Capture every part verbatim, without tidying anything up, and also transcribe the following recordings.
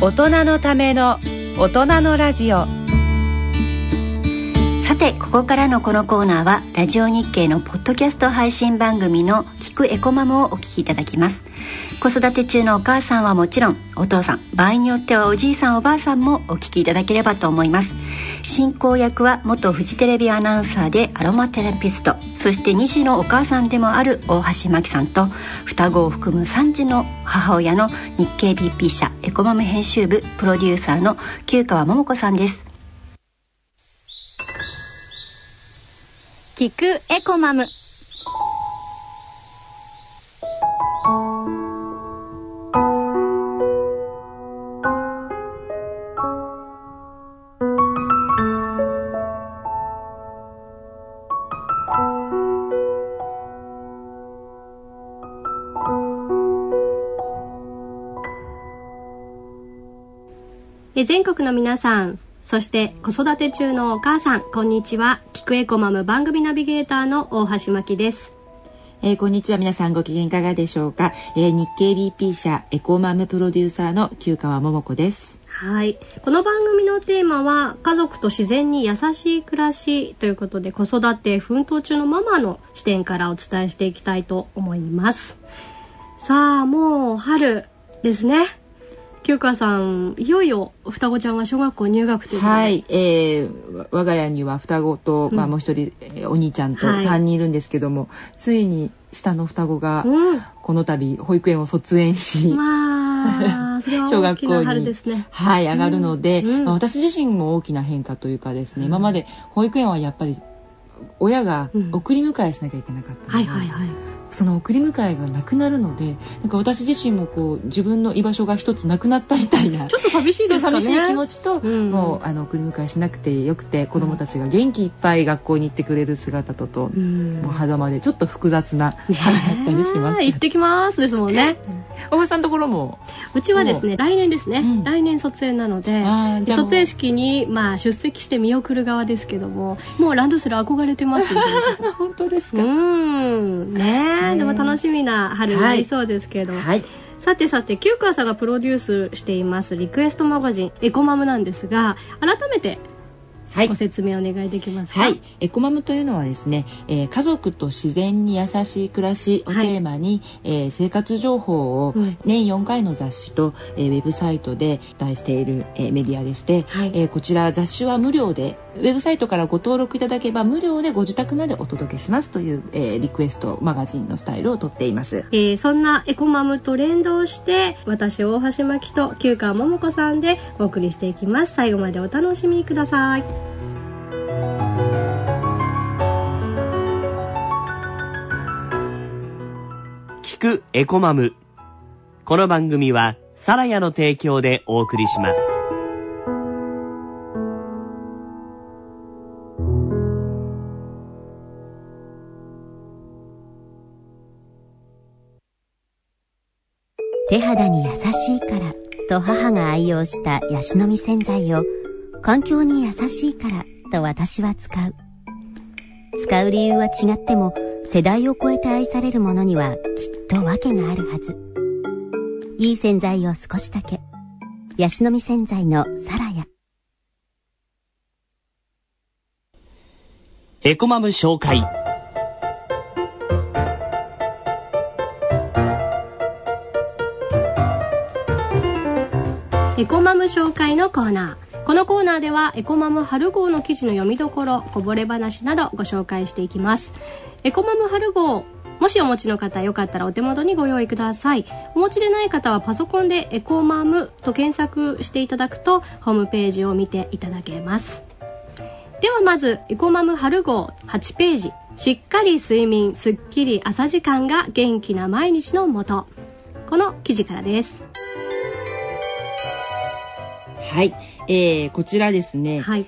大人のための大人のラジオ。さて、ここからのこのコーナーはラジオ日経のポッドキャスト配信番組の聞くエコマムをお聞きいただきます。子育て中のお母さんはもちろん、お父さん、場合によってはおじいさんおばあさんもお聞きいただければと思います。進行役は元フジテレビアナウンサーでアロマテラピスト、そしてにじのお母さんでもある大橋真紀さんと、双子を含むさんじの母親の日経 ビーピー 社エコマム編集部プロデューサーの旧川桃子さんです。聞くエコマム。全国の皆さん、そして子育て中のお母さん、こんにちは。聞くエコマム番組ナビゲーターの大橋真紀です。えー、こんにちは。皆さんご機嫌いかがでしょうか。えー、日経 ビーピー 社エコマムプロデューサーの旧川桃子です。はい、この番組のテーマは家族と自然に優しい暮らしということで、子育て奮闘中のママの視点からお伝えしていきたいと思います。さあ、もう春ですね。旧川さん、いよいよ双子ちゃんが小学校入学ということで。はい、えー、我が家には双子と、うん、まあ、もう一人お兄ちゃんとさんにんいるんですけども、はい、ついに下の双子がこの度保育園を卒園し、うんまあ、それは大きな春ですね。小学校に、はい、上がるので、うんうんまあ、私自身も大きな変化というかですね、うん、今まで保育園はやっぱり親が送り迎えしなきゃいけなかったので、うんはいはいはい、その送り迎えがなくなるので、なんか私自身もこう自分の居場所が一つなくなったみたいなちょっと寂しいですかね。寂しい気持ちと、うん、もうあの送り迎えしなくてよくて、子どもたちが元気いっぱい学校に行ってくれる姿とと、うん、もう狭間でちょっと複雑な春だったりします、ね、行ってきますですもんね。大橋さんのところも？うちはですね、来年ですね、うん、来年卒園なので、で卒園式に、まあ、出席して見送る側ですけども、もうランドセル憧れてますね本当ですか。うんね、でも楽しみな春になりそうですけど、はいはい、さてさて、旧川さんがプロデュースしていますリクエストマガジンエコマムなんですが、改めてご説明お願いできますか。はいはい、エコマムというのはですね、えー、家族と自然に優しい暮らしをテーマに、はいえー、生活情報を年よんかいの雑誌と、えー、ウェブサイトで伝えしている、えー、メディアでして、はいえー、こちら雑誌は無料で、ウェブサイトからご登録いただけば無料でご自宅までお届けしますという、えー、リクエストマガジンのスタイルをとっています。えー、そんなエコマムと連動して、私大橋真紀と旧川桃子さんでお送りしていきます。最後までお楽しみください。聞くエコマム。この番組はサラヤの提供でお送りします。手肌に優しいからと母が愛用したヤシの実洗剤を、環境に優しいからと私は使う。使う理由は違っても、世代を超えて愛されるものにはきっと訳があるはず。いい洗剤を少しだけ。ヤシの実洗剤のサラヤ。エコマム紹介。エコマム紹介のコーナー。このコーナーではエコマム春号の記事の読みどころ、こぼれ話などご紹介していきます。エコマム春号、もしお持ちの方、よかったらお手元にご用意ください。お持ちでない方はパソコンでエコマムと検索していただくと、ホームページを見ていただけます。ではまずエコマム春号はちページ、しっかり睡眠、すっきり朝時間が元気な毎日のもと、この記事からです。はい、えー、こちらですね、はい、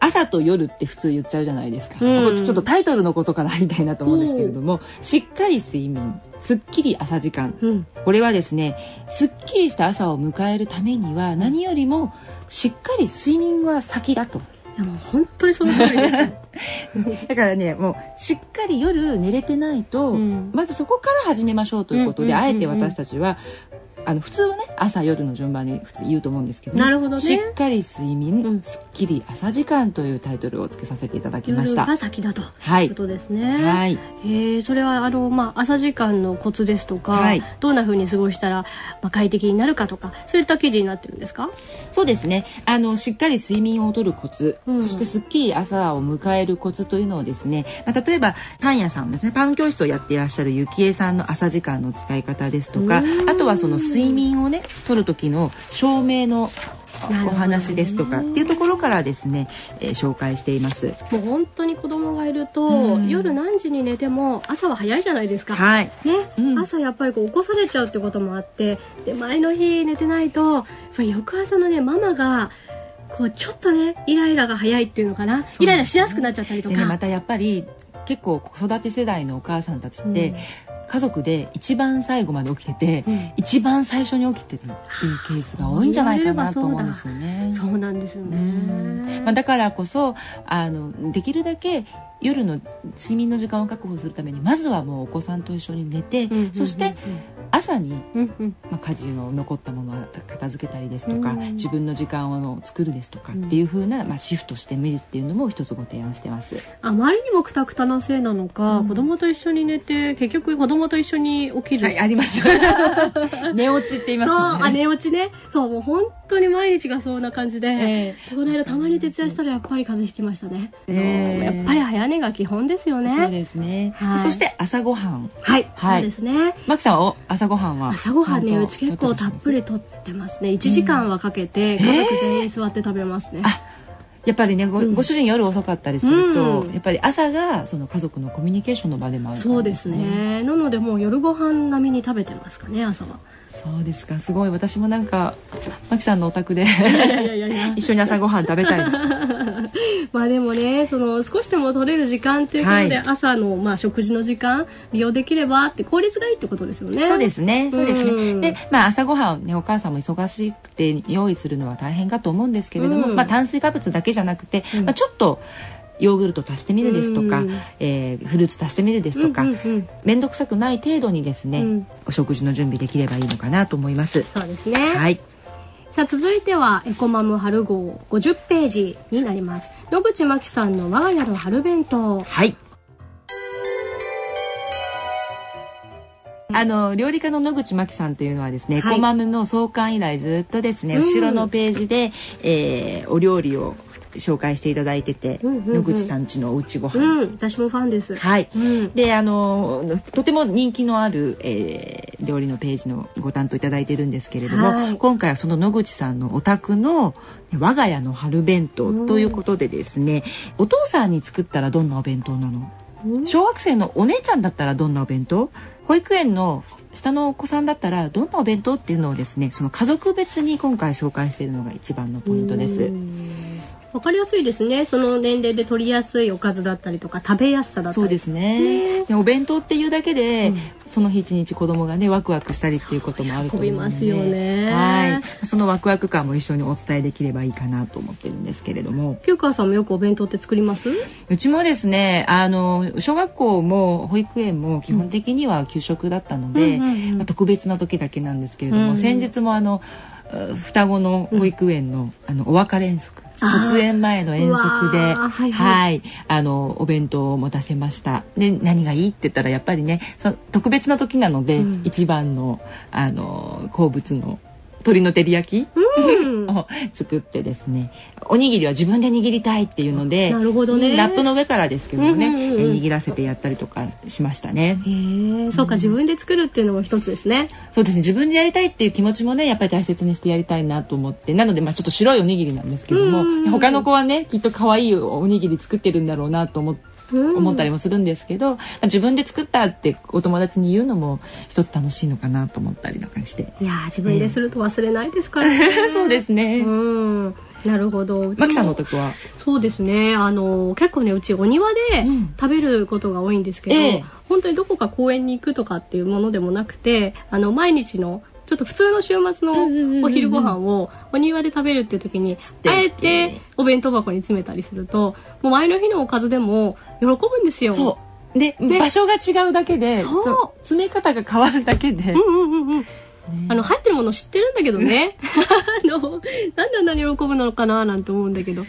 朝と夜って普通言っちゃうじゃないですか、うん、ちょっとタイトルのことからみたいなと思うんですけれども、うん、しっかり睡眠、すっきり朝時間、うん、これはですね、すっきりした朝を迎えるためには何よりもしっかり睡眠は先だと。いや、もう本当にその通りですだからね、もうしっかり夜寝れてないと、うん、まずそこから始めましょうということで、うんうんうんうん、あえて私たちはあの普通はね朝夜の順番に普通言うと思うんですけ ど,、ねなるほどね、しっかり睡眠、うん、すっきり朝時間というタイトルをつけさせていただきました。夜が先だということですね、はい。えー、それはあの、まあ、朝時間のコツですとか、はい、どんな風に過ごしたら、まあ、快適になるかとかそういった記事になってるんですか？そうですね、あのしっかり睡眠をとるコツ、うん、そしてすっきり朝を迎えるコツというのをですね、まあ、例えばパン屋さんですね、パン教室をやっていらっしゃるゆきえさんの朝時間の使い方ですとか、あとはその睡眠をね取る時の照明のお話ですとかっていうところからですね、えー、紹介しています。もう本当に子供がいると夜何時に寝ても朝は早いじゃないですか、はい、ね、うん、朝やっぱりこう起こされちゃうってこともあって、で前の日寝てないとやっぱり翌朝のねママがこうちょっとねイライラが早いっていうのかな、ね、イライラしやすくなっちゃったりとか、ね、またやっぱり結構子育て世代のお母さんたちって、うん、家族で一番最後まで起きてて、うん、一番最初に起きてるっていうケースが多いんじゃないかなと思うんですよね。そうなんですよね、うん、まあ、だからこそあのできるだけ夜の睡眠の時間を確保するためにまずはもうお子さんと一緒に寝て、うんうんうんうん、そして朝に、うんうん、まあ、家事の残ったものを片付けたりですとか、うんうん、自分の時間を作るですとかっていう風な、うん、まあ、シフトしてみるっていうのも一つご提案してます。あまりにもクタクタのせいなのか、うん、子供と一緒に寝て結局子供と一緒に起きる、はい、あります寝落ちって言いますね。そう、あ、寝落ちね。そう、もう本当に毎日がそんな感じで、えー、この間たまに徹夜したらやっぱり風邪ひきましたね、えー、やっぱり早寝が基本ですよね。そうですね、はい、そして朝ごはん、はい、はい、そうですね。マキさんは朝ごはんは朝ごはんね、うち結構たっぷりとってますね。いちじかんはかけて家族全員座って食べますね、えー、あ、やっぱりね ご,、うん、ご主人夜遅かったりすると、うん、やっぱり朝がその家族のコミュニケーションの場でもある、ね、そうですね。なのでもう夜ご飯並みに食べてますかね、朝は。そうですか、すごい。私もなんかマキさんのお宅でいやいやいやいや一緒に朝ごはん食べたいですまあでもね、その少しでも取れる時間ということで、はい、朝の、まあ、食事の時間利用できればって効率がいいってことですよね。そうですね、そうですね、うん、で、まあ、朝ごはん、ね、お母さんも忙しくて用意するのは大変かと思うんですけれども、うん、まあ、炭水化物だけじゃなくて、うん、まあ、ちょっとヨーグルト足してみるですとか、うん、えー、フルーツ足してみるですとか、うんうんうん、めんどくさくない程度にですね、うん、お食事の準備できればいいのかなと思います。そうですね、はい。さあ続いてはエコマム春号ごじゅっページになります。野口真希さんの我が家の春弁当、はい、あの料理家の野口真希さんというのはですね、はい、エコマムの創刊以来ずっとですね、うん、後ろのページで、えー、お料理を紹介していただいてて、うんうんうん、野口さん家のおうちご飯、うん、私もファンです、はい、うん、で、あのとても人気のある、えー、料理のページのご担当いただいてるんですけれども、はい、今回はその野口さんのお宅の我が家の春弁当ということでですね、うん、お父さんに作ったらどんなお弁当なの、うん、小学生のお姉ちゃんだったらどんなお弁当、保育園の下のお子さんだったらどんなお弁当っていうのをですね、その家族別に今回紹介しているのが一番のポイントです。わかりやすいですね。その年齢で取りやすいおかずだったりとか食べやすさだったり。そうですね。でお弁当っていうだけで、うん、その日一日子供がねワクワクしたりっていうこともあると思うので、ね、喜びますよね。はい。そのワクワク感も一緒にお伝えできればいいかなと思ってるんですけれども。旧川さんもよくお弁当って作ります？うちもですね、あの小学校も保育園も基本的には給食だったので、うんうんうん、まあ、特別な時だけなんですけれども、うん、先日もあの双子の保育園の、うん、あのお別れ遠足。卒園前の遠足で、はいはい、はい、あのお弁当を持たせました。で何がいいって言ったらやっぱりね、そ特別な時なので、うん、一番のあの好物の鶏の照り焼き、うん、を作ってですね、おにぎりは自分で握りたいっていうので、なるほどね、ラップの上からですけどもね、うんうんうん、握らせてやったりとかしましたね。へえ、そうか、うん、自分で作るっていうのも一つですね。そうですね、自分でやりたいっていう気持ちもねやっぱり大切にしてやりたいなと思って、なのでまあちょっと白いおにぎりなんですけども、うんうんうん、他の子はねきっと可愛いおにぎり作ってるんだろうなと思ってうん、思ったりもするんですけど、自分で作ったってお友達に言うのも一つ楽しいのかなと思ったりとかして、いや自分ですると忘れないですからねそうですね、うん、なるほど。マキさんのお宅は？そうですね、あの結構ねうちお庭で食べることが多いんですけど、うん、えー、本当にどこか公園に行くとかっていうものでもなくて、あの毎日のちょっと普通の週末のお昼ご飯をお庭で食べるっていう時にあえてお弁当箱に詰めたりすると、もう前の日のおかずでも喜ぶんですよ。そうで、場所が違うだけで、そう詰め方が変わるだけで、うんうんうんうん、ね、あの入ってるもの知ってるんだけどねあのなんであんなに喜ぶのかななんて思うんだけど、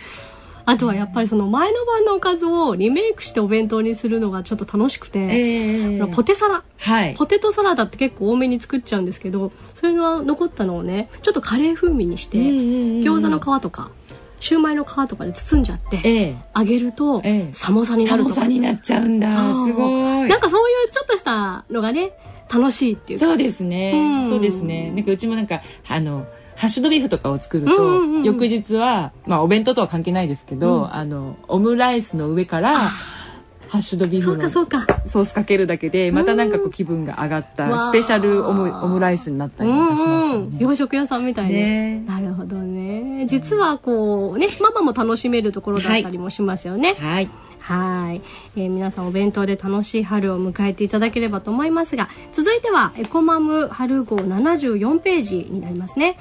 あとはやっぱりその前の晩のおかずをリメイクしてお弁当にするのがちょっと楽しくて、えー、ポテサラ、はい、ポテトサラダって結構多めに作っちゃうんですけど、それが残ったのをねちょっとカレー風味にして、えー、餃子の皮とかシューマイの皮とかで包んじゃって、ええ、揚げると、ええ、サモサになるとか、サモサになっちゃうんだ、すごい。なんかそういうちょっとしたのがね楽しいっていうか、そうですね、うん、そうですね。なんかうちもなんかあのハッシュドビーフとかを作ると、うんうんうん、翌日は、まあ、お弁当とは関係ないですけど、うん、あのオムライスの上からハッシュドビーフのソースかけるだけでまたなんかこう気分が上がったスペシャルオム、うん、オムライスになったりとかしますよね、うんうん、洋食屋さんみたいね。なるほどね。実はこうねママも楽しめるところだったりもしますよね。はい、はいはい、えー、皆さんお弁当で楽しい春を迎えていただければと思いますが、続いてはエコマム春号ななじゅうよんページになりますね。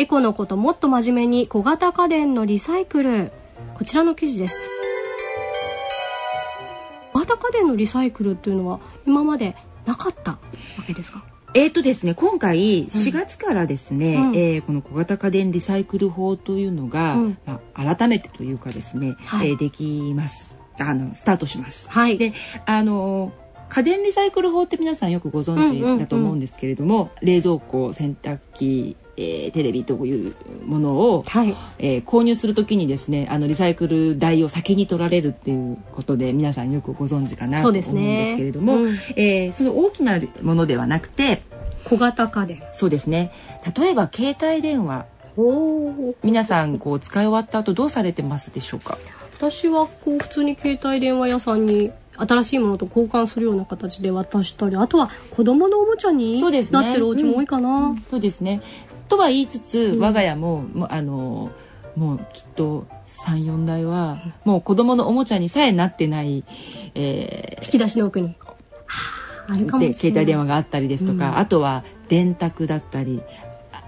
エコのこともっと真面目に小型家電のリサイクル、こちらの記事です。小型家電のリサイクルというのは今までなかったわけですか？えーとですね、今回しがつからですね、うん、えー、この小型家電リサイクル法というのが、うん、まあ、改めてというかですね、はい、えー、できます、あのスタートします、はい、で、あの家電リサイクル法って皆さんよくご存知だと思うんですけれども、うんうんうん、冷蔵庫、洗濯機、えー、テレビというものを、はい、えー、購入するときにですね、あのリサイクル代を先に取られるっていうことで皆さんよくご存知かなと思うんですけれども、そうですね、うん、えー、その大きなものではなくて小型家電、そうですね、例えば携帯電話、お、皆さんこう使い終わった後どうされてますでしょうか？私はこう普通に携帯電話屋さんに新しいものと交換するような形で渡したり、あとは子供のおもちゃになってるお家も多いかな。そうですね、うん、とは言いつつ、我が家も、うん、あのもうきっと さん,よん 台はもう子供のおもちゃにさえなってない、えー、引き出しの奥にあるかもしれないで携帯電話があったりですとか、うん、あとは電卓だったり、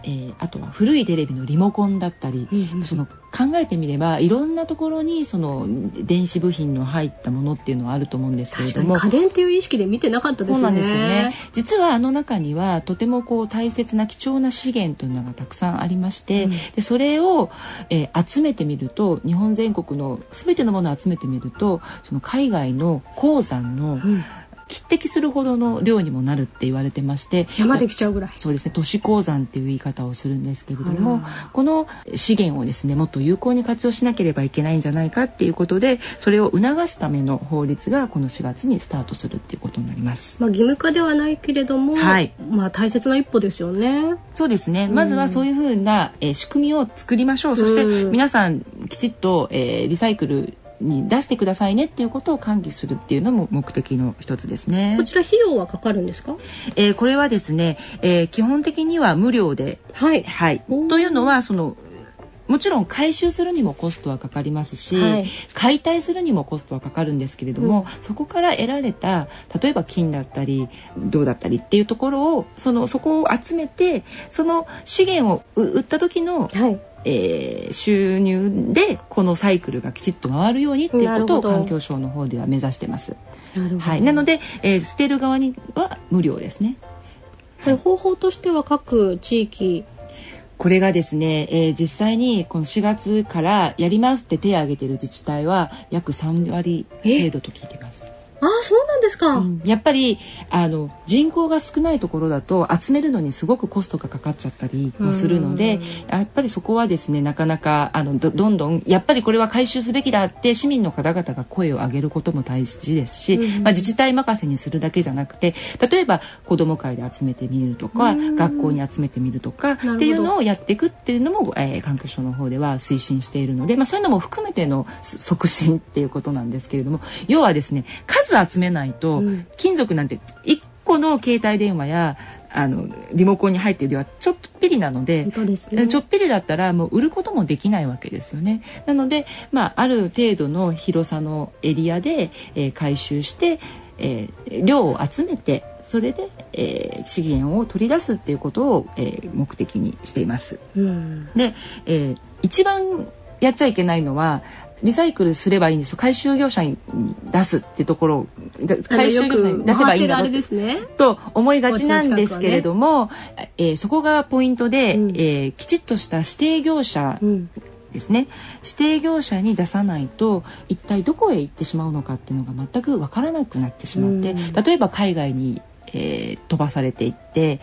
えー、あとは古いテレビのリモコンだったり、うん、その考えてみればいろんなところにその電子部品の入ったものっていうのはあると思うんですけれども、確かに家電っていう意識で見てなかったですね。そうなんですよね。実はあの中にはとてもこう大切な貴重な資源というのがたくさんありまして、うん、でそれを、えー、集めてみると、日本全国の全てのものを集めてみると、その海外の鉱山の、うん、匹敵するほどの量にもなるって言われてまして、山できちゃうぐらい、そうですね、都市鉱山っていう言い方をするんですけれども、この資源をですねもっと有効に活用しなければいけないんじゃないかっていうことで、それを促すための法律がこのしがつにスタートするっていうことになります。まあ、義務化ではないけれども、はい、まあ、大切な一歩ですよね。そうですね、まずはそういうふうな、えー、仕組みを作りましょう。そして皆さんきちっと、えー、リサイクルに出してくださいねっていうことを喚起するっていうのも目的の一つですね。こちら費用はかかるんですか？えー、これはですね、えー、基本的には無料で、はい、はい、というのはそのもちろん回収するにもコストはかかりますし、はい、解体するにもコストはかかるんですけれども、うん、そこから得られた例えば金だったり銅だったりっていうところをそのそこを集めてその資源を売った時の、はい、えー、収入でこのサイクルがきちっと回るようにっていうことを環境省の方では目指してます。 なるほど、はい、なので、えー、捨てる側には無料ですね。はい、方法としては各地域これがですね、えー、実際にこのしがつからやりますって手を挙げている自治体は約さんわり程度と聞いてます。ああ、そうなんですか。うん、やっぱりあの人口が少ないところだと集めるのにすごくコストがかかっちゃったりもするので、やっぱりそこはですねなかなかあの ど, どんどんやっぱりこれは回収すべきだって市民の方々が声を上げることも大事ですし、まあ、自治体任せにするだけじゃなくて、例えば子ども会で集めてみるとか学校に集めてみるとかっていうのをやっていくっていうのも、えー、環境省の方では推進しているので、まあ、そういうのも含めての促進っていうことなんですけれども、要はですね数集めないと金属なんていっこの携帯電話やあのリモコンに入っている量はちょっぴりなの で, です、ね、ちょっぴりだったらもう売ることもできないわけですよね。なので、まあ、ある程度の広さのエリアで、えー、回収して、えー、量を集めてそれで、えー、資源を取り出すっていうことを、えー、目的にしています。うんで、えー、一番やっちゃいけないのはリサイクルすればいいんです。回収業者に出すってところを回収業者に出せばいいんだろうと思いがちなんですけれども、ねえー、そこがポイントで、うんえー、きちっとした指定業者ですね、うん、指定業者に出さないと一体どこへ行ってしまうのかっていうのが全く分からなくなってしまって、うん、例えば海外に、えー、飛ばされていって、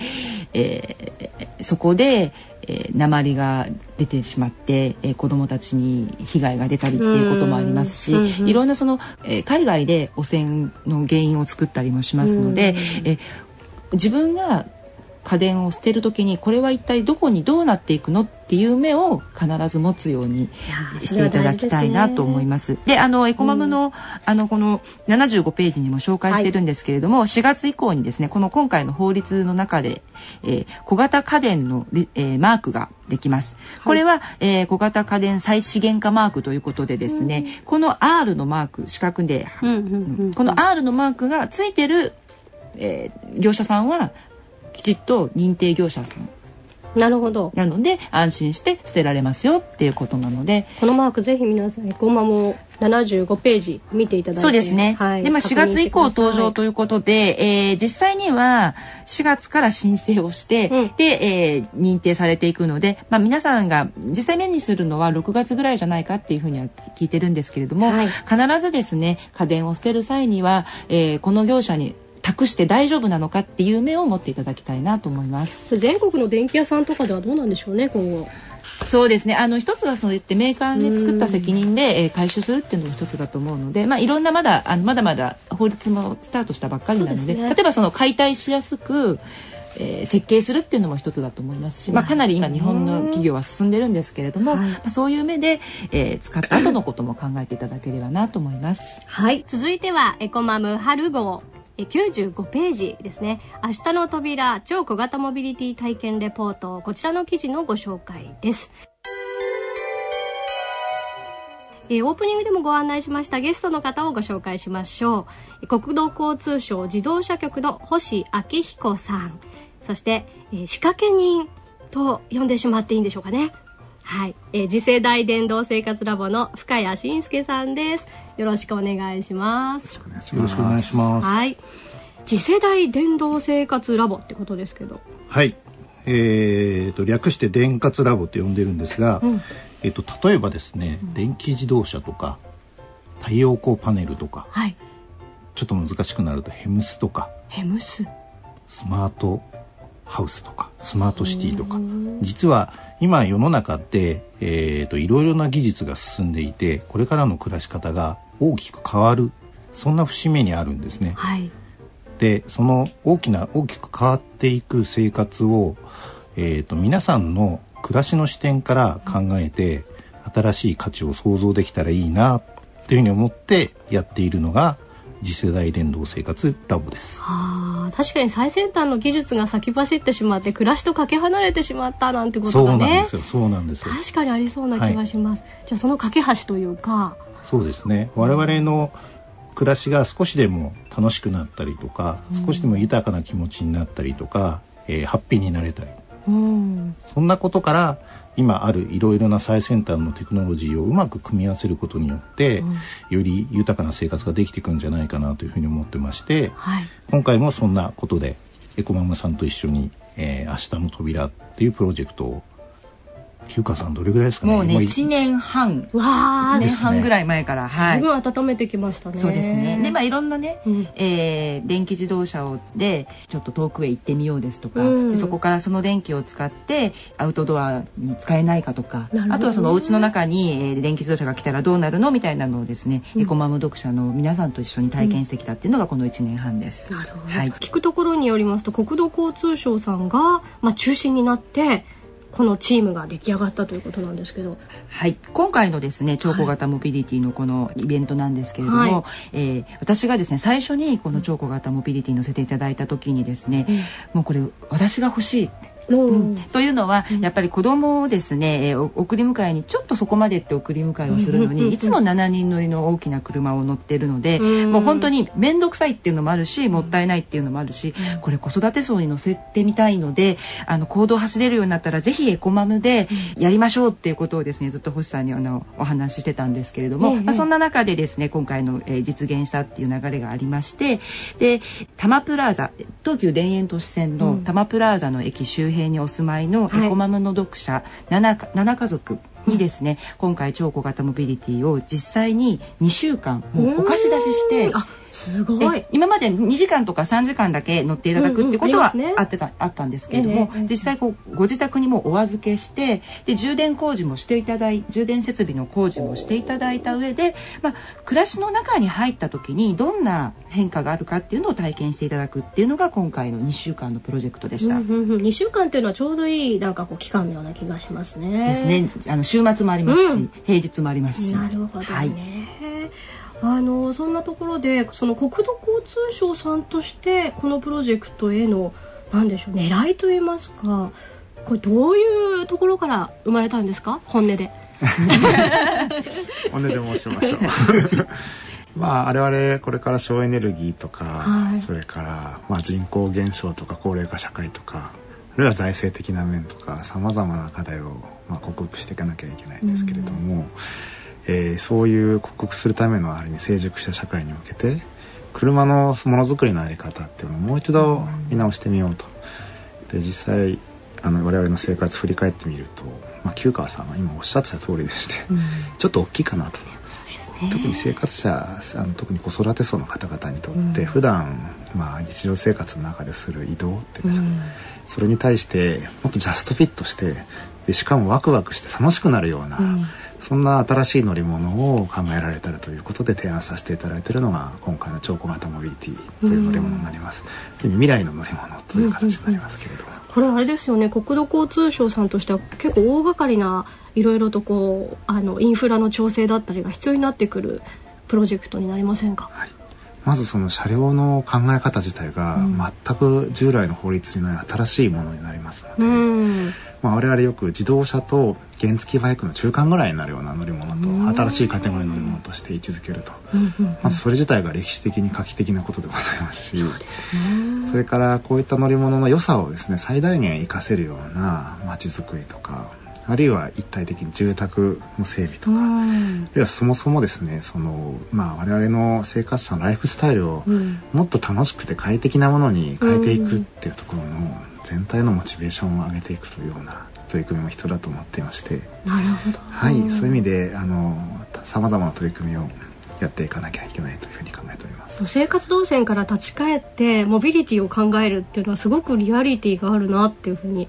えー、そこでえー、鉛が出てしまって、えー、子どもたちに被害が出たりっていうこともありますし、いろんなその、えー、海外で汚染の原因を作ったりもしますので、えー、自分が家電を捨てるときにこれは一体どこにどうなっていくのっていう目を必ず持つようにしていただきたいなと思います。で, す、ね、であのエコマム の,、うん、あのこのななじゅうごページにも紹介してるんですけれども、はい、しがつ以降にですねこの今回の法律の中で、えー、小型家電の、えー、マークができます。これは、はいえー、小型家電再資源化マークということでですね、うん、この アール のマーク四角で、うんうんうん、この アール のマークがついてる、えー、業者さんはきちっと認定業者さんなるほどなので安心して捨てられますよっていうことなので、このマークぜひ皆さんエコマもななじゅうごページ見ていただいて、そうですね、はい、でまあしがつ以降登場ということで、えー、実際にはしがつから申請をして、うん、で、えー、認定されていくので、まあ、皆さんが実際目にするのはろくがつぐらいじゃないかっていうふうには聞いてるんですけれども、はい、必ずですね家電を捨てる際には、えー、この業者に託して大丈夫なのかっていう目を持っていただきたいなと思います。全国の電気屋さんとかではどうなんでしょうね今後。そうですね、あの一つはそういってメーカーで作った責任で、えー、回収するっていうのも一つだと思うので、まあ、いろんなまだあのまだまだ法律もスタートしたばっかりなので、ね、例えばその解体しやすく、えー、設計するっていうのも一つだと思いますし、まあ、かなり今日本の企業は進んでるんですけれども、はいまあ、そういう目で、えー、使った後のことも考えていただければなと思います、はい、続いてはエコマム春号きゅうじゅうごページですね。明日の扉超小型モビリティ体験レポート、こちらの記事のご紹介です。えー、オープニングでもご案内しましたゲストの方をご紹介しましょう。国土交通省自動車局の星明彦さん、そして、えー、仕掛け人と呼んでしまっていいんでしょうかね、はいえー、次世代電動生活ラボの深谷信介さんです。よろしくお願いします。よろしくお願いします、はい、次世代電動生活ラボってことですけど、はい、えー、と略して電活ラボって呼んでるんですが、うんえー、と例えばですね、うん、電気自動車とか太陽光パネルとか、はい、ちょっと難しくなるとヘムスとかヘムススマートハウスとかスマートシティとか、実は今世の中って、えー、といろいろな技術が進んでいて、これからの暮らし方が大きく変わる、そんな節目にあるんですね、はい、でその大きな大きく変わっていく生活を、えー、と皆さんの暮らしの視点から考えて新しい価値を創造できたらいいなというふうに思ってやっているのが次世代電動生活ラボです。はあ、確かに最先端の技術が先走ってしまって暮らしとかけ離れてしまったなんてことがね、そうなんですよ、確かにありそうな気がします、はい、じゃあその架け橋というか、そうですね、我々の暮らしが少しでも楽しくなったりとか、うん、少しでも豊かな気持ちになったりとか、えー、ハッピーになれたり、うん、そんなことから今あるいろいろな最先端のテクノロジーをうまく組み合わせることによって、うん、より豊かな生活ができていくんじゃないかなというふうに思ってまして、はい、今回もそんなことでエコマムさんと一緒に、えー、明日の扉っていうプロジェクトを、休暇さんどれぐらいですかね、もうねいちねんはんわーいちねんはんぐらい前からすごい温めてきましたね、そうですね、で、まあ、いろんなね、うんえー、電気自動車をでちょっと遠くへ行ってみようですとか、うん、でそこからその電気を使ってアウトドアに使えないかとか、あとはそのお家の中に、えー、電気自動車が来たらどうなるのみたいなのをですね、うん、エコマム読者の皆さんと一緒に体験してきたっていうのがこのいちねんはんです、うんなるほどはい、聞くところによりますと国土交通省さんが、まあ、中心になってこのチームが出来上がったということなんですけど、はい、今回のですね超小型モビリティのこのイベントなんですけれども、はいえー、私がですね最初にこの超小型モビリティに乗せていただいた時にですね、うん、もうこれ私が欲しいってうん、というのはやっぱり子供をですね、えー、送り迎えにちょっとそこまでって送り迎えをするのにいつもしちにん乗りの大きな車を乗ってるので、うん、もう本当に面倒くさいっていうのもあるしもったいないっていうのもあるし、これ子育て層に乗せてみたいので、あの公道走れるようになったらぜひエコマムでやりましょうっていうことをですねずっと星さんにあのお話ししてたんですけれども、うんまあ、そんな中でですね今回の、えー、実現したっていう流れがありまして、で多摩プラザ、東急田園都市線の多摩プラザの駅周辺にお住まいのエコマムの読者 7, 7家族にですね、今回超小型モビリティを実際ににしゅうかんもうお貸し出しして、すごい今までにじかんとかさんじかんだけ乗っていただくってことはあってた、あったんですけれども、実際こうご自宅にもお預けして、で充電工事もしていただい充電設備の工事もしていただいた上で、まあ、暮らしの中に入った時にどんな変化があるかっていうのを体験していただくっていうのが今回のにしゅうかんのプロジェクトでした。にしゅうかんというのはちょうどいいなんかこう期間のような気がしますね。ですね、あの週末もありますし、うん、平日もありますし。なるほどね、はいあのそんなところでその国土交通省さんとしてこのプロジェクトへの何でしょう狙いといいますか、これどういうところから生まれたんですか？本音で本音で申しましょうまあ我々これから省エネルギーとか、はい、それからまあ人口減少とか高齢化社会とか、あるいは財政的な面とかさまざまな課題をまあ克服していかなきゃいけないんですけれども、うんえー、そういう克服するためのある意味成熟した社会に向けて車のものづくりの在り方っていうのをもう一度見直してみようと。で実際あの我々の生活振り返ってみると、まあ、旧川さんは今おっしゃってた通りでして、うん、ちょっと大きいかなと。特に生活者あの特に子育て層の方々にとって、うん、普段、まあ、日常生活の中でする移動っていうんですか、うん、それに対してもっとジャストフィットして、でしかもワクワクして楽しくなるような、うんそんな新しい乗り物を考えられたらということで提案させていただいているのが今回の超小型モビリティという乗り物になります、うん、未来の乗り物という形になりますけれども、うんうん、これあれですよね、国土交通省さんとしては結構大掛かりないろいろとこうあのインフラの調整だったりが必要になってくるプロジェクトになりませんか？はい、まずその車両の考え方自体が全く従来の法律にない新しいものになりますので、うんまあ、我々よく自動車と原付バイクの中間ぐらいになるような乗り物と新しいカテゴリーの乗り物として位置づけると、まずそれ自体が歴史的に画期的なことでございますし、それからこういった乗り物の良さをですね最大限活かせるような街づくりとか、あるいは一体的に住宅の整備とか、あるいはそもそもですねその、まあ、我々の生活者のライフスタイルをもっと楽しくて快適なものに変えていくっていうところの全体のモチベーションを上げていくというような取り組みも必要だと思っていまして。なるほど、はい、そういう意味であの様々な取り組みをやっていかなきゃいけないというふうに考えております。生活動線から立ち返ってモビリティを考えるっていうのはすごくリアリティがあるなっていうふうに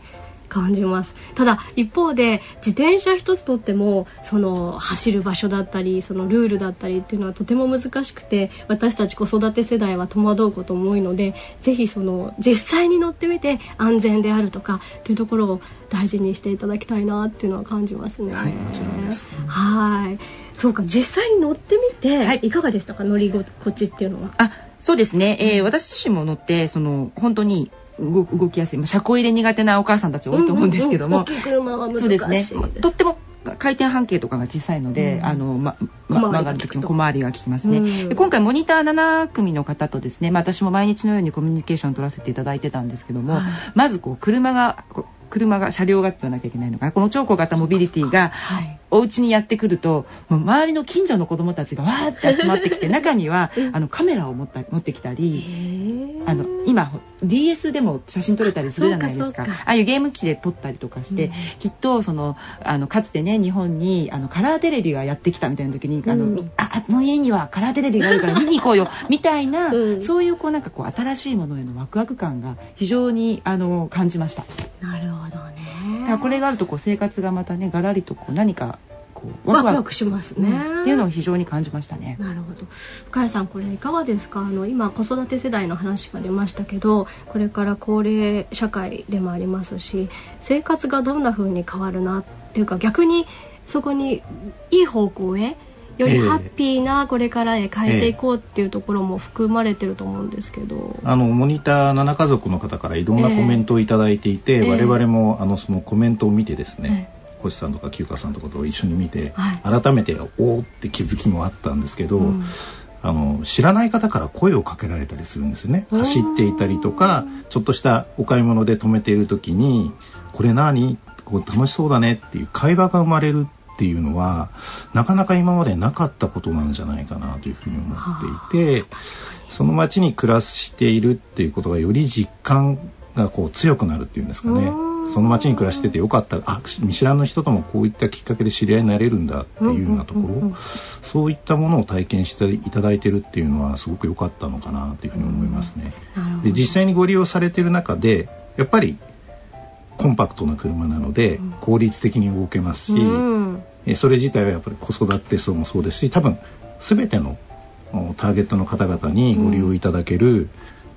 感じます。ただ一方で自転車一つとってもその走る場所だったりそのルールだったりっていうのはとても難しくて、私たち子育て世代は戸惑うことも多いので、ぜひその実際に乗ってみて安全であるとかっていうところを大事にしていただきたいなっていうのは感じますね。はい、もちろんです。はい。そうか、実際に乗ってみていかがでしたか、はい、乗り心地っていうのは。あ、そうですね、えー、私自身も乗ってその本当に動, 動きやすい、まあ、車庫入れ苦手なお母さんたち多いと思うんですけども、うんうんうん、大きい車は難しいです。そうですね、とっても回転半径とかが小さいので、うん、あのまま曲がる時も小回りが効きますね、うん、で今回モニターなな組の方とですね、まあ、私も毎日のようにコミュニケーションを取らせていただいてたんですけども、はい、まずこう車が車が車両がって言わなきゃいけないのか、この超小型モビリティがお家にやってくると、もう周りの近所の子どもたちがわーって集まってきて中にはあのカメラを持った持ってきたり、あの今 ディーエス でも写真撮れたりするじゃないです か, か, かああいうゲーム機で撮ったりとかして、うん、きっとそのあのかつてね日本にあのカラーテレビがやってきたみたいな時に、あ の,、うん、ああの家にはカラーテレビがあるから見に行こうよみたいな、うん、そうい う, こうなんかこう新しいものへのワクワク感が非常にあの感じました。なるほど、これがあるとこう生活がまたねガラリとこう何かこうワクワクしますね、うん、っていうのを非常に感じましたね。なるほど、深谷さんこれいかがですか？あの今子育て世代の話が出ましたけど、これから高齢社会でもありますし、生活がどんな風に変わるなっていうか、逆にそこにいい方向へよりハッピーなこれからへ変えていこうっていうところも含まれてると思うんですけど、あのモニターなな家族の方からいろんなコメントをいただいていて、我々もあのそのコメントを見てですね、星さんとか清川さんとかと一緒に見て、はい、改めておーって気づきもあったんですけど、うん、あの知らない方から声をかけられたりするんですよね。走っていたりとかちょっとしたお買い物で止めている時にこれ何こう楽しそうだねっていう会話が生まれるっていうのはなかなか今までなかったことなんじゃないかなというふうに思っていて、その町に暮らしているっていうことがより実感がこう強くなるっていうんですかね。その町に暮らしててよかった、あ、見知らぬ人ともこういったきっかけで知り合いになれるんだっていうようなところ、うんうんうんうん、そういったものを体験していただいてるっていうのはすごく良かったのかなというふうに思いますね。で、実際にご利用されている中でやっぱりコンパクトな車なので効率的に動けますし、うん、それ自体はやっぱり子育て層もそうですし、多分全てのターゲットの方々にご利用いただける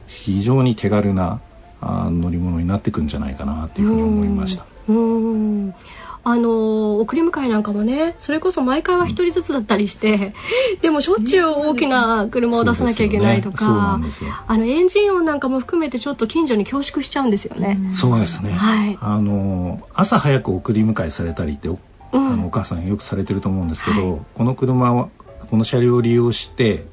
非常に手軽な乗り物になってくんじゃないかなというふうに思いました。うーんうーん、あの送り迎えなんかもね、それこそ毎回は一人ずつだったりして、うん、でもしょっちゅう大きな車を出さなきゃいけないとか、あのエンジン音なんかも含めてちょっと近所に恐縮しちゃうんですよね。うん、そうですね、はい、あの朝早く送り迎えされたりって、うん、あのお母さんよくされてると思うんですけど、はい、この車はこの車両を利用して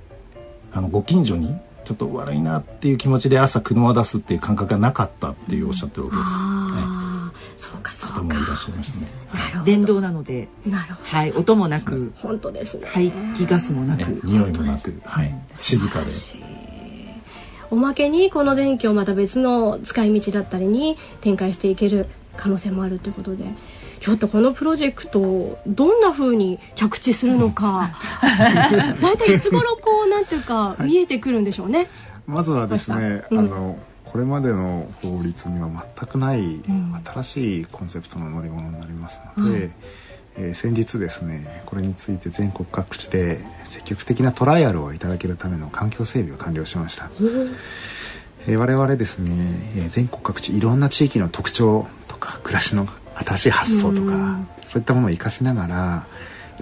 あのご近所にちょっと悪いなっていう気持ちで朝車を出すっていう感覚がなかったっていうおっしゃってるわけです。あ、はい、そうかそうか、方もいらっしゃいましたね。はい、電動なので、なるほど、はい、音もなく、本当ですね、排気ガスもなく、ね、匂いもなく、はい、静かで。おまけにこの電気をまた別の使い道だったりに展開していける可能性もあるということで、ちょっとこのプロジェクトどんな風に着地するのか大体いつ頃こうなんていうか見えてくるんでしょうね。はい、まずはですね、うん、あのこれまでの法律には全くない、うん、新しいコンセプトの乗り物になりますので、うん、えー、先日ですねこれについて全国各地で積極的なトライアルをいただけるための環境整備を完了しました。えー、我々ですね、えー、全国各地いろんな地域の特徴とか暮らしの新しい発想とかそういったものを生かしながら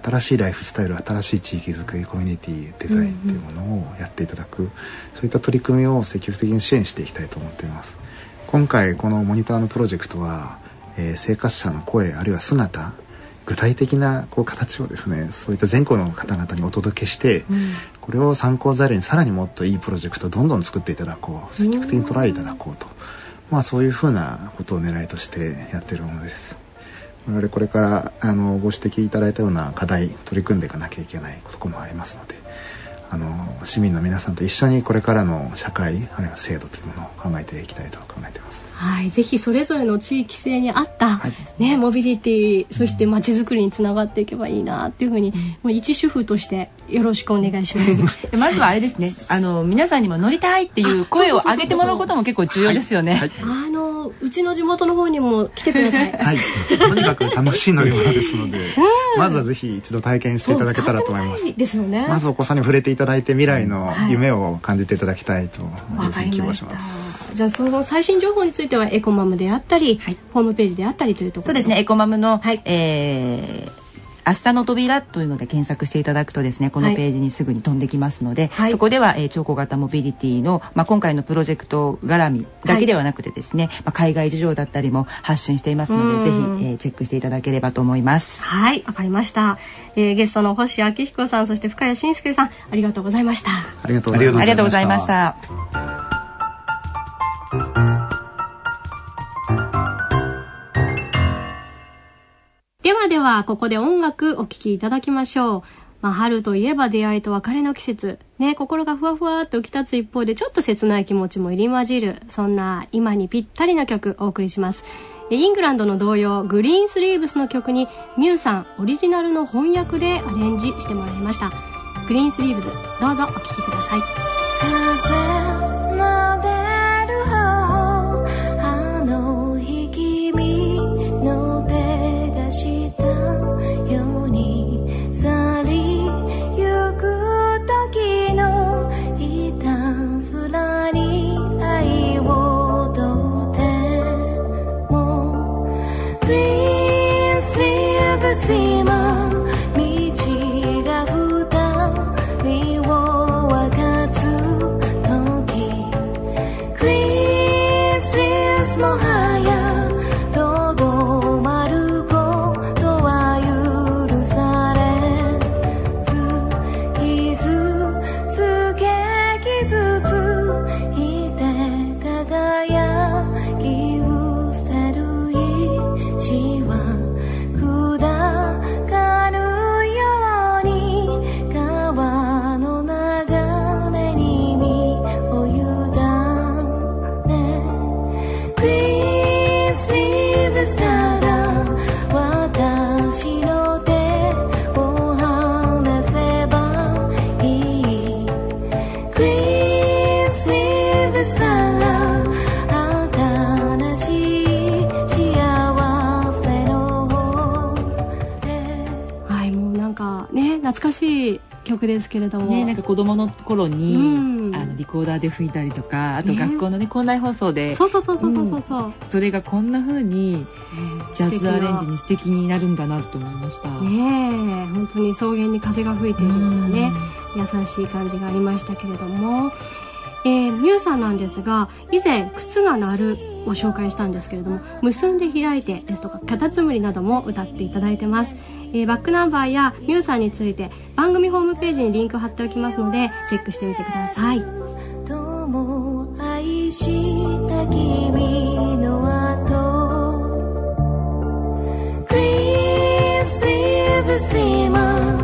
新しいライフスタイル、新しい地域づくり、コミュニティデザインっていうものをやっていただく、うんうん、そういった取り組みを積極的に支援していきたいと思っています。今回このモニターのプロジェクトは、えー、生活者の声あるいは姿、具体的なこう形をですねそういった全国の方々にお届けして、うん、これを参考材料にさらにもっといいプロジェクトをどんどん作っていただこう、積極的にトライいただこうと、まあ、そういうふうなことを狙いとしてやっているものです。我々これからあのご指摘いただいたような課題取り組んでいかなきゃいけないこともありますので、あの市民の皆さんと一緒にこれからの社会あるいは制度というものを考えていきたいと考えています。はい、ぜひそれぞれの地域性に合った、はい、ね、モビリティ、そしてまちづくりにつながっていけばいいなっていうふうに、うん、もう一主婦としてよろしくお願いしますまずはあれですね、あの皆さんにも乗りたいっていう声を上げてもらうことも結構重要ですよね。はいはい、あのうちの地元の方にも来てください、はい、とにかく楽しい乗り物ですので、うん、まずはぜひ一度体験していただけたらと思います。ですよね、まずお子さんに触れていただいて未来の夢を感じていただきたいと希望します。はい、じゃあその最新情報についてはエコマムであったり、はい、ホームページであったりというところ、そうですね、エコマムの、はい、えー明日の扉というので検索していただくとですねこのページにすぐに飛んできますので、はい、そこでは、えー、超小型モビリティの、まあ、今回のプロジェクト絡みだけではなくてですね、はい、まあ、海外事情だったりも発信していますのでぜひ、えー、チェックしていただければと思います。はい、わかりました。えー、ゲストの星明彦さん、そして深谷信介さん、ありがとうございました。ありがとうございました。ではではここで音楽お聴きいただきましょう。まあ、春といえば出会いと別れの季節、ね、心がふわふわっと浮き立つ一方でちょっと切ない気持ちも入り混じる、そんな今にぴったりな曲お送りします。イングランドの童謡グリーンスリーブスの曲にミュウさんオリジナルの翻訳でアレンジしてもらいました。グリーンスリーブス、どうぞお聴きください。See my 道がふ懐かしい曲ですけれども、ね、なんか子どもの頃に、うん、あのリコーダーで吹いたりとか、あと学校の、ねえー、校内放送でそれがこんな風に、えー、ジャズアレンジに素敵になるんだなと思いました、ね、本当に草原に風が吹いているような、ね、うん、優しい感じがありましたけれども、えー、ミュウさんなんですが、以前靴が鳴るを紹介したんですけれども、結んで開いてですとかカタツムリなども歌っていただいてます。えー、バックナンバーやミュウさんについて番組ホームページにリンクを貼っておきますので、チェックしてみてください。どうも愛した君の後、クリスイブスイマ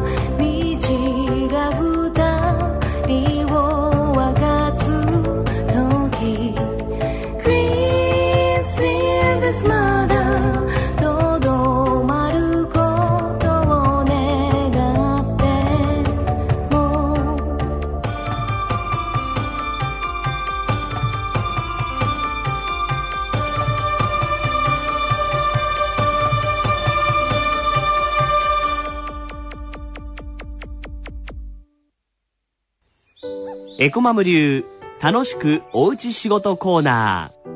道がエコマム流楽しくおうち仕事コーナー。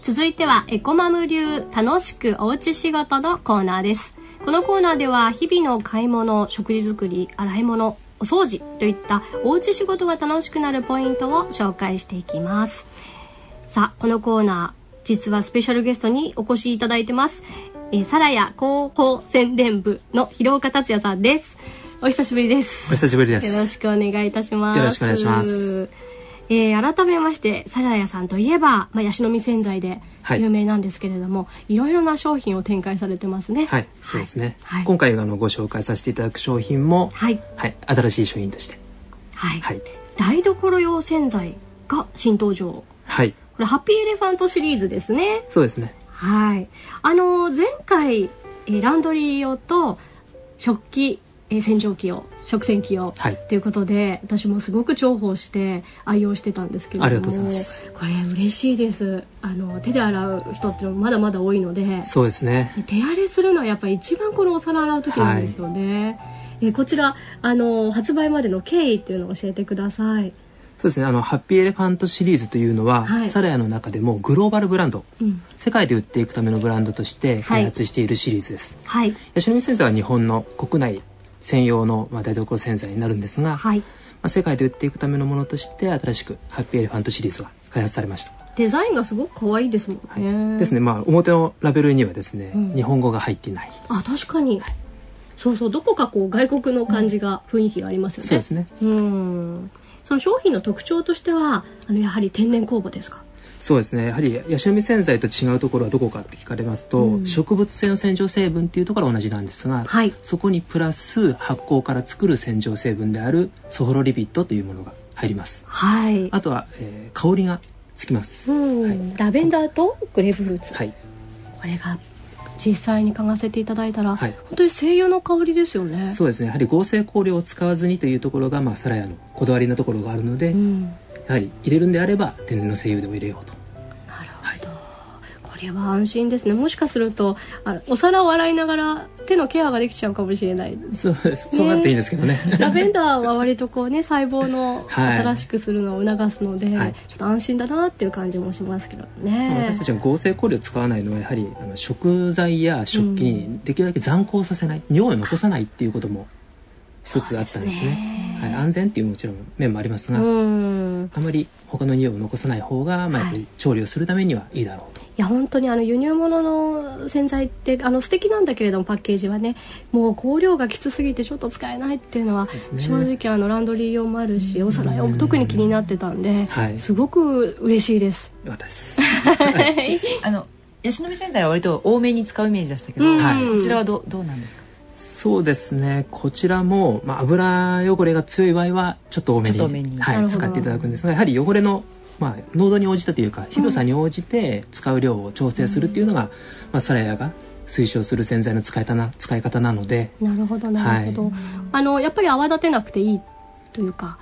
続いてはエコマム流楽しくおうち仕事のコーナーです。このコーナーでは日々の買い物、食事作り、洗い物、お掃除といったおうち仕事が楽しくなるポイントを紹介していきます。さあ、このコーナー実はスペシャルゲストにお越しいただいてます。えー、サラヤ広報宣伝部の広岡達也さんです。お久しぶりです。お久しぶりです。よろしくお願いいたします。よろしくお願いします。えー、改めましてサラヤさんといえば、まあ、ヤシの実洗剤で有名なんですけれども、はい、いろいろな商品を展開されてますね。はい、そうですね。はい、今回あのご紹介させていただく商品も、はいはい、新しい商品として、はいはい、台所用洗剤が新登場。はい、これハッピーエレファントシリーズですね。そうですね。はい。あの前回、えー、ランドリー用と食器えー、洗浄機用、食洗機用と、はい、いうことで、私もすごく重宝して愛用してたんですけれども、ありがとうございます。これ嬉しいです。あの手で洗う人ってまだまだ多いので、そうですね、手荒れするのはやっぱり一番このお皿洗う時なんですよね。はい、えこちらあの発売までの経緯っていうのを教えてください。そうですね、あのハッピーエレファントシリーズというのは、はい、サラヤの中でもグローバルブランド、うん、世界で売っていくためのブランドとして開発しているシリーズです。はいはい、ヤシの実洗剤は日本の国内専用の台所洗剤になるんですが、はい、まあ、世界で売っていくためのものとして新しくハッピーエレファントシリーズが開発されました。デザインがすごく可愛いですもんね。はい、ですね、まあ、表のラベルにはですね、うん、日本語が入っていない。あ、確かに、はい、そうそう、どこかこう外国の感じが、うん、雰囲気がありますよね。そうですね。うん、その商品の特徴としてはあのやはり天然酵母ですか。そうですね、やはりヤシの実洗剤と違うところはどこかって聞かれますと、うん、植物性の洗浄成分っていうところは同じなんですが、はい、そこにプラス発酵から作る洗浄成分であるソフロリピッドというものが入ります。はい、あとは、えー、香りがつきます。うん、はい、ラベンダーとグレープフルーツ、はい、これが実際に嗅がせていただいたら、はい、本当に精油の香りですよね。そうですね、やはり合成香料を使わずにというところが、まあ、サラヤのこだわりなところがあるので、うん、やはり入れるんであれば天然の精油でも入れようと。これは安心ですね。もしかするとあお皿を洗いながら手のケアができちゃうかもしれない。そうです、ね、そうなっていいんですけどね。ラベンダーは割とこうね、細胞の新しくするのを促すので、はい、ちょっと安心だなっていう感じもしますけどね。はい、私たちが合成香料を使わないのはやはりあの食材や食器にできるだけ残光させない、うん、匂いを残さないっていうことも一つあったんですね。はい、安全っていうもちろん面もありますが、うん、あまり他の匂いを残さない方が、まあ、やっぱり調理をするためにはいいだろうと。いや本当にあの輸入物の洗剤ってあの素敵なんだけれども、パッケージはねもう香料がきつすぎてちょっと使えないっていうのは、ね、正直あのランドリー用もあるしお皿用も特に気になってたんで、うん、はい、すごく嬉しいです。私あのヤシの実洗剤は割と多めに使うイメージでしたけど、うん、こちらは ど, どうなんですか。そうですね、こちらも、まあ、油汚れが強い場合はちょっと多め に, 多めに、はい、使っていただくんですが、やはり汚れのまあ、濃度に応じたというかひどさに応じて使う量を調整するというのが、うん、まあ、サラヤが推奨する洗剤の使い方 な, 使い方なので。なるほどなるほど、はい、あのやっぱり泡立てなくていいというか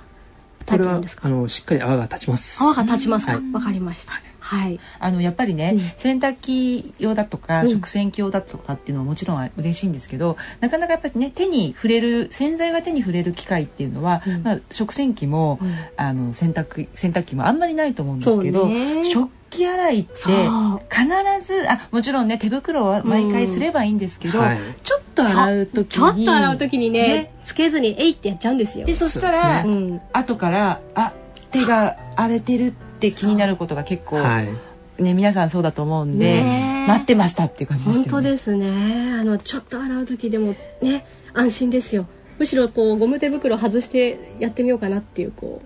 タイプなんですか。これはあのしっかり泡が立ちます。泡が立ちますか、わ、はい、かりました。はい、はい、あのやっぱりね、うん、洗濯機用だとか食洗機用だとかっていうのはもちろん嬉しいんですけど、うん、なかなかやっぱりね手に触れる洗剤が手に触れる機会っていうのは、うんまあ、食洗機も、うん、あの洗濯、洗濯機もあんまりないと思うんですけど、食器洗いって必ずあもちろんね手袋は毎回すればいいんですけど、うんはい、ちょっと洗う時にちょっと洗う時に ね, ねつけずにえいってやっちゃうんですよ。でそしたら、ねうん、後からあ手が荒れてるってで気になることが結構、はいね、皆さんそうだと思うんで、ね、待ってましたっていう感じですよね。本当ですね。あのちょっと洗う時でもね安心ですよ。むしろこうゴム手袋外してやってみようかなっていうこ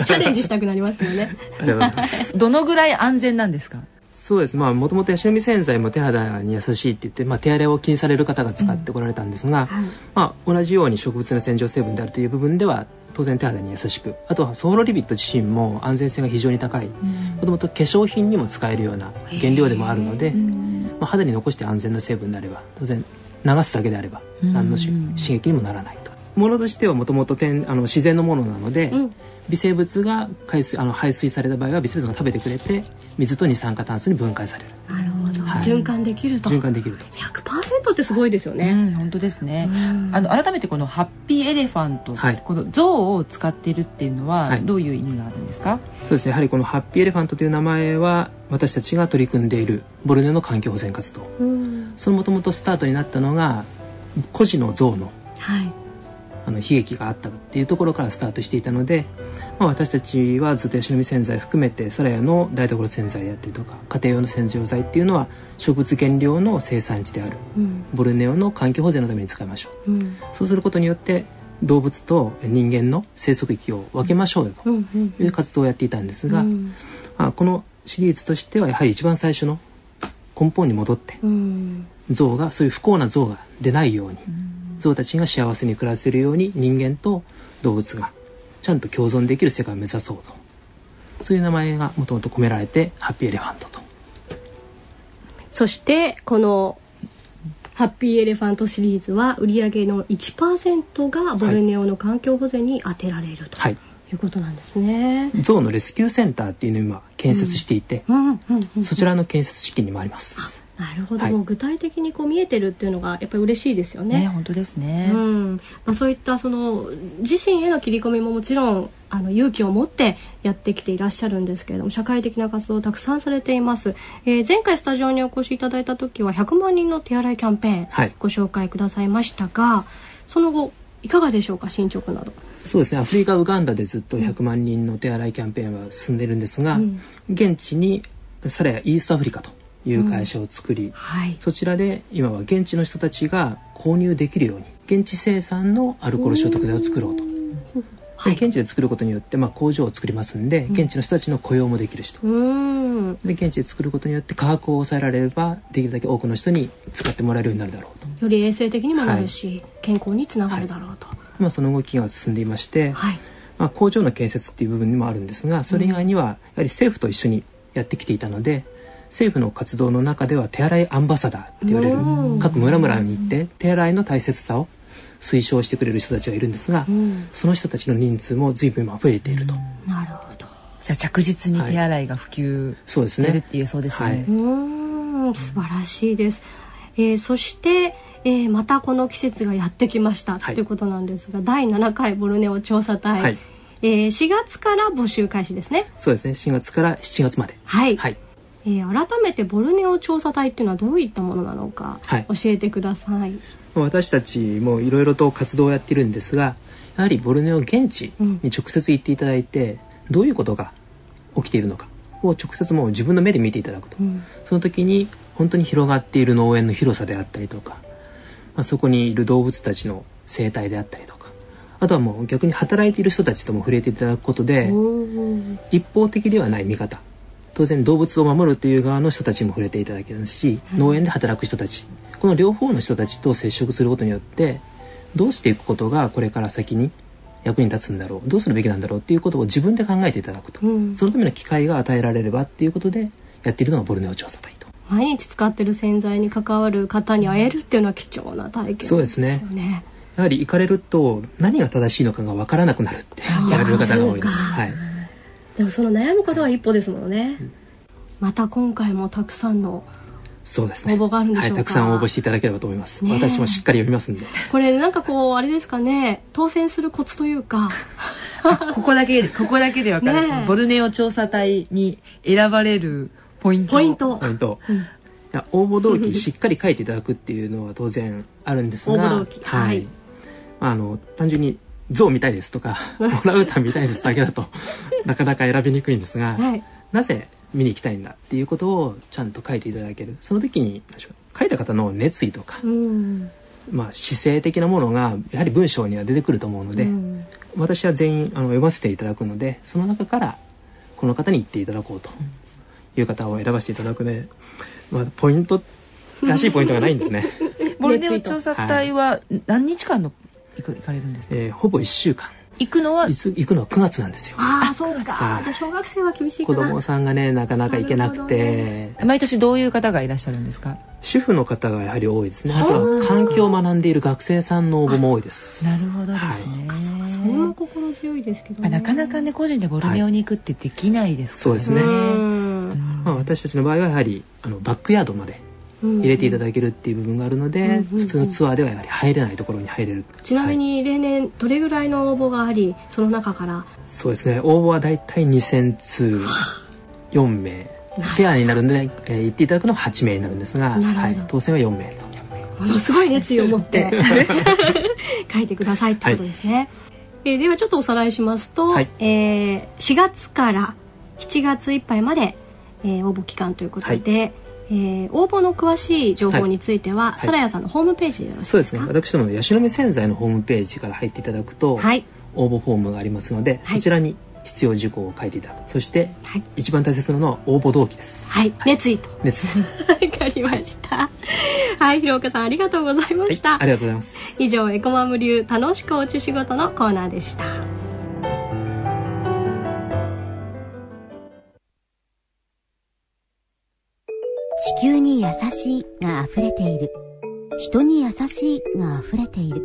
うチャレンジしたくなりますよね。どのぐらい安全なんですか？そうです。まあもともとヤシの実洗剤も手肌に優しいって言って、まあ、手荒れを気にされる方が使ってこられたんですが、うんはいまあ、同じように植物の洗浄成分であるという部分では当然手肌に優しく、あとはソーロリビット自身も安全性が非常に高い、もともと化粧品にも使えるような原料でもあるので、まあ、肌に残して安全な成分であれば当然流すだけであれば何の刺激にもならないと。ものとしてはもともと自然のものなので、うん、微生物が海水あの排水された場合は微生物が食べてくれて水と二酸化炭素に分解される。なるほど、はい、循環できると。循環できると ひゃくパーセント ってすごいですよね、うん、本当ですね。あの改めてこのハッピーエレファント、はい、この象を使っているっていうのはどういう意味があるんですか？はい、そうですね。やはりこのハッピーエレファントという名前は私たちが取り組んでいるボルネオの環境保全活動、うん、そのもともとスタートになったのが孤児の象の、はいあの悲劇があったっていうところからスタートしていたので、まあ、私たちはずっとヤシの実洗剤含めてサラヤの台所洗剤であったりとか家庭用の洗浄剤っていうのは植物原料の生産地である、うん、ボルネオの環境保全のために使いましょう、うん、そうすることによって動物と人間の生息域を分けましょうよという活動をやっていたんですが、うんまあ、このシリーズとしてはやはり一番最初の根本に戻って、うん、象がそういう不幸な象が出ないように、うん象たちが幸せに暮らせるように人間と動物がちゃんと共存できる世界を目指そうと、そういう名前がもともと込められてハッピーエレファントと。そしてこのハッピーエレファントシリーズは売上の いちパーセント がボルネオの環境保全に充てられると、はい、いうことなんですね。象のレスキューセンターっていうのを今建設していて、そちらの建設資金にもあります。なるほど、はい、もう具体的にこう見えてるっていうのがやっぱり嬉しいですよね。ね、本当ですね、うんまあ、そういったその自身への切り込みももちろんあの勇気を持ってやってきていらっしゃるんですけれども、社会的な活動をたくさんされています、えー、前回スタジオにお越しいただいた時はひゃくまんにんの手洗いキャンペーン、はい、ご紹介くださいましたが、その後いかがでしょうか、進捗など。そうですね、アフリカウガンダでずっとひゃくまんにんの手洗いキャンペーンは進んでるんですが、うん、現地にサラヤイーストアフリカという会社を作り、うんはい、そちらで今は現地の人たちが購入できるように現地生産のアルコール消毒剤を作ろうと、はい、現地で作ることによって、まあ、工場を作りますんで、うん、現地の人たちの雇用もできるしと、うん、で現地で作ることによって価格を抑えられればできるだけ多くの人に使ってもらえるようになるだろうと、より衛生的にもなるし、はい、健康につながるだろうと、はい、今その動きが進んでいまして、はいまあ、工場の建設っていう部分にもあるんですが、それ以外にはやはり政府と一緒にやってきていたので、政府の活動の中では手洗いアンバサダーって言われる各村々に行って手洗いの大切さを推奨してくれる人たちがいるんですが、うん、その人たちの人数も随分今増えていると、うん、なるほど。じゃあ着実に手洗いが普及してるって言えそうですね、はい、そうですね、はい、うん素晴らしいです、えー、そして、えー、またこの季節がやってきました、はい、ということなんですが、だいななかいボルネオ調査隊、はいえー、しがつから募集開始ですね。そうですね、しがつからしちがつまで、はい、はいえー、改めてボルネオ調査隊っていうのはどういったものなのか、はい、教えてください。私たちもいろいろと活動をやっているんですが、やはりボルネオ現地に直接行っていただいて、うん、どういうことが起きているのかを直接もう自分の目で見ていただくと、うん、その時に本当に広がっている農園の広さであったりとか、まあ、そこにいる動物たちの生態であったりとか、あとはもう逆に働いている人たちとも触れていただくことで一方的ではない見方、当然動物を守るという側の人たちにも触れていただけますし、農園で働く人たち、この両方の人たちと接触することによってどうしていくことがこれから先に役に立つんだろう、どうするべきなんだろうということを自分で考えていただくと、うん、そのための機会が与えられればということでやっているのがボルネオ調査隊と。毎日使っている洗剤に関わる方に会えるっていうのは貴重な体験ですよね。そうですね、やはり行かれると何が正しいのかが分からなくなるって言われる方が多いです。はい、でもその悩むことは一歩ですもんね、うん、また今回もたくさんのそうですね、応募があるんでしょうか、はい、たくさん応募していただければと思います、ね、私もしっかり読みますんで。これなんかこうあれですかね、当選するコツというかここだけここだけで分かる、ね、ボルネオ調査隊に選ばれるポイントポイント、ポイント、うん、いや応募動機しっかり書いていただくっていうのは当然あるんですが応募動機、はい、はい、あの単純に像みたいですとかオランウータンみたいですだけだとなかなか選びにくいんですが、はい、なぜ見に行きたいんだっていうことをちゃんと書いていただける、その時に書いた方の熱意とか、うん、まあ、姿勢的なものがやはり文章には出てくると思うので、うん、私は全員あの読ませていただくので、その中からこの方に言っていただこうという方を選ばせていただくので、まあ、ポイントらしいポイントがないんですねボルネオ調査隊は何日間の行く、行かれるんですか、えー、ほぼいっしゅうかん行くのは行くのはくがつなんですよ。ああ、そうか。はい、じゃあ小学生は厳しいかな。子供さんがねなかなか行けなくて、ね、毎年どういう方がいらっしゃるんですか。主婦の方がやはり多いですね。あと環境を学んでいる学生さんの応募も多いです。なるほどですね。はい、そうかそうか、それも心強いですけど、ね、なかなかね個人でボルネオに行くってできないですからね。はい、そうですね。うん、まあ、私たちの場合はやはりあのバックヤードまで。入れていただけるっていう部分があるので、うんうんうん、普通のツアーではやはり入れないところに入れる。ちなみに例年どれぐらいの応募があり、その中からそうですね、応募はだいたいにせんつうよんめいペアになるので、えー、行っていただくのははちめいになるんですが、はい、当選はよんめいとものすごい熱意を持って書いてくださいってことですね、はい、えー、ではちょっとおさらいしますと、はい、えー、しがつからしちがついっぱいまで、えー、応募期間ということで、はい、えー、応募の詳しい情報については、はい、サラヤさんのホームページでよろしいですか。そうですね、私どものヤシの実洗剤のホームページから入っていただくと、はい、応募フォームがありますので、はい、そちらに必要事項を書いていただく、そして、はい、一番大切なのは応募動機です、はいはい、熱意と熱意わかりましたはい、広岡さんありがとうございました、はい、ありがとうございます。以上エコマム流楽しくおうち仕事のコーナーでした。地球に優しいが溢れている。人に優しいが溢れている。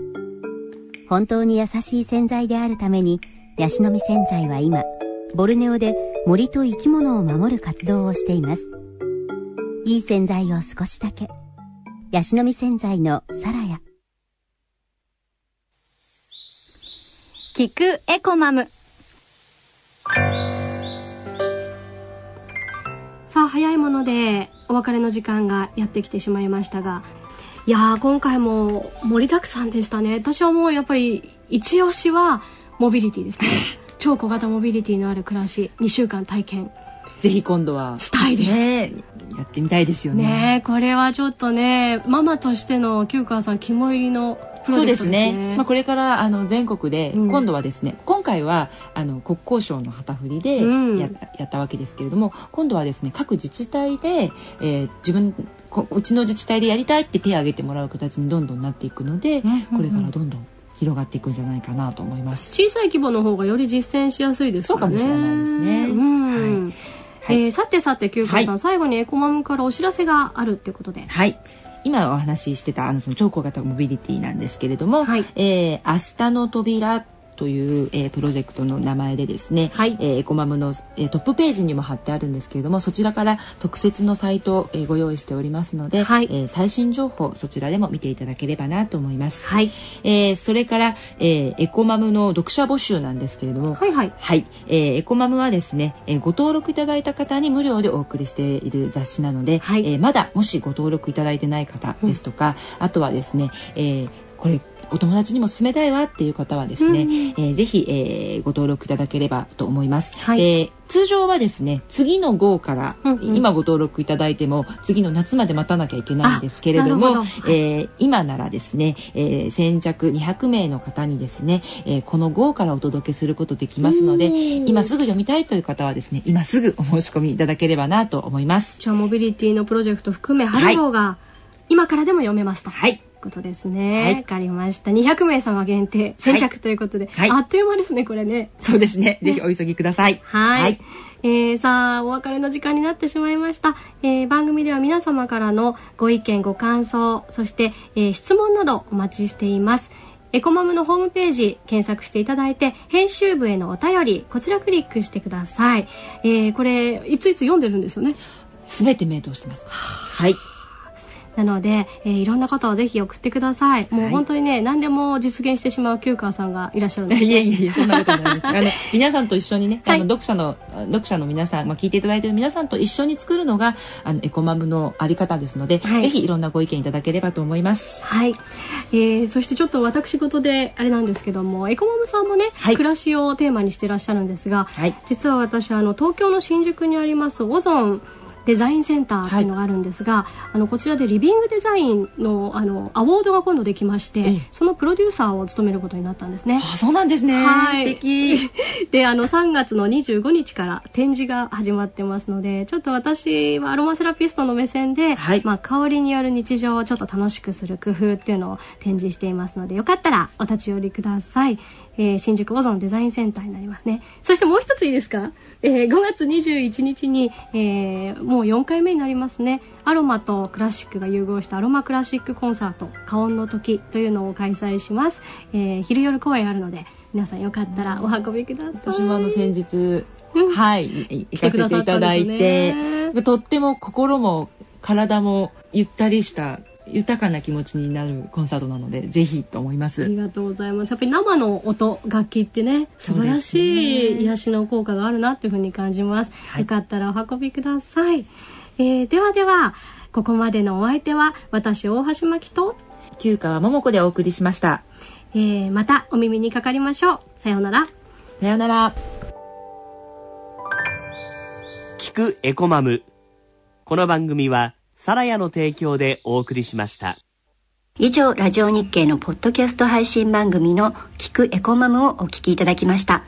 本当に優しい洗剤であるために、ヤシの実洗剤は今、ボルネオで森と生き物を守る活動をしています。いい洗剤を少しだけ。ヤシの実洗剤のサラヤ。聞くエコマム。さあ、早いもので、お別れの時間がやってきてしまいましたが、いやー今回も盛りだくさんでしたね。私はもうやっぱり一押しはモビリティですね超小型モビリティのある暮らしにしゅうかん体験ぜひ今度はしたいです、ね、やってみたいですよ ね, ねこれはちょっとねママとしての旧川さん肝入りのプロジェクトです ね, そうですね、まあ、これからあの全国で、うん、今度はですね今回はあの国交省の旗振りで や,、うん、やったわけですけれども、今度はですね各自治体で、えー、自分こうちの自治体でやりたいって手を挙げてもらう形にどんどんなっていくので、ね、これからどんどん広がっていくんじゃないかなと思います。小さい規模の方がより実践しやすいですからね。そうかもしれないですね、うん、はいはい、えー、さてさてきゅうかさん、はい、最後にエコマムからお知らせがあるってことで、はい、今お話ししてたあのその超小型モビリティなんですけれども、はい、えー、明日の扉という、えー、プロジェクトの名前でですね、はい、えー、エコマムの、えー、トップページにも貼ってあるんですけれども、そちらから特設のサイトを、えー、ご用意しておりますので、はい、えー、最新情報そちらでも見ていただければなと思います、はい、えー、それから、えー、エコマムの読者募集なんですけれども、はいはい、はい、えー、エコマムはですね、えー、ご登録いただいた方に無料でお送りしている雑誌なので、はい、えー、まだもしご登録いただいてない方ですとか、うん、あとはですね、えー、これお友達にも勧めたいわっていう方はですね、うん、えー、ぜひ、えー、ご登録いただければと思います、はい、えー、通常はですね次の号から、うんうん、今ご登録いただいても次の夏まで待たなきゃいけないんですけれども、えー、今ならですね、えー、先着にひゃくめいの方にですね、えー、この号からお届けすることできますので、今すぐ読みたいという方はですね今すぐお申し込みいただければなと思います。じゃあモビリティのプロジェクト含め春号が、はい、今からでも読めますと、はい、ことですね、はい、分かりました。にひゃくめい様限定先着ということで、はい、あっという間ですねこれね。そうですね、ぜひお急ぎくださいはい、はい、えー、さあお別れの時間になってしまいました、えー、番組では皆様からのご意見ご感想、そして、えー、質問などお待ちしています。エコマムのホームページ検索していただいて編集部へのお便りこちらクリックしてください、えー、これいついつ読んでるんですよね。全て名答してます。はい。なので、えー、いろんな方をぜひ送ってください。もう本当にね、はい、何でも実現してしまう旧川さんがいらっしゃるんです。いやいやいや、そんなことないです。あの皆さんと一緒にね、はい、あの読者の読者の皆さん、まあ、聞いていただいている皆さんと一緒に作るのがあのエコマムのあり方ですので、はい、ぜひいろんなご意見いただければと思います。はい。えー、そしてちょっと私事であれなんですけども、エコマムさんもね、はい、暮らしをテーマにしていらっしゃるんですが、はい、実は私あの東京の新宿にありますオゾンデザインセンターっていうのがあるんですが、はい、あのこちらでリビングデザイン の, あのアワードが今度できまして、ええ、そのプロデューサーを務めることになったんですね。あ、そうなんですね。はい、素敵で、あのさんがつのにじゅうごにちから展示が始まってますので、ちょっと私はアロマセラピストの目線で、はい、まあ、香りによる日常をちょっと楽しくする工夫っていうのを展示していますので、よかったらお立ち寄りください。えー、新宿オゾンデザインセンターになりますね。そしてもう一ついいですか、えー、ごがつにじゅういちにちに、えー、もうよんかいめになりますね、アロマとクラシックが融合したアロマクラシックコンサート花音の時というのを開催します。えー、昼夜公演あるので皆さんよかったらお運びください。私もあの先日、うん、はい、行かせていただいて、ね、とっても心も体もゆったりした豊かな気持ちになるコンサートなので、ぜひと思います。ありがとうございます。やっぱり生の音、楽器ってね、素晴らしい癒しの効果があるなというふうに感じます。はい、よかったらお運びください。えー、ではでは、ここまでのお相手は私大橋真希と旧川桃子でお送りしました。えー、またお耳にかかりましょう。さようなら。さようなら。聞くエコマム。この番組はサラヤの提供でお送りしました。以上、ラジオ日経のポッドキャスト配信番組の聞くエコマムをお聞きいただきました。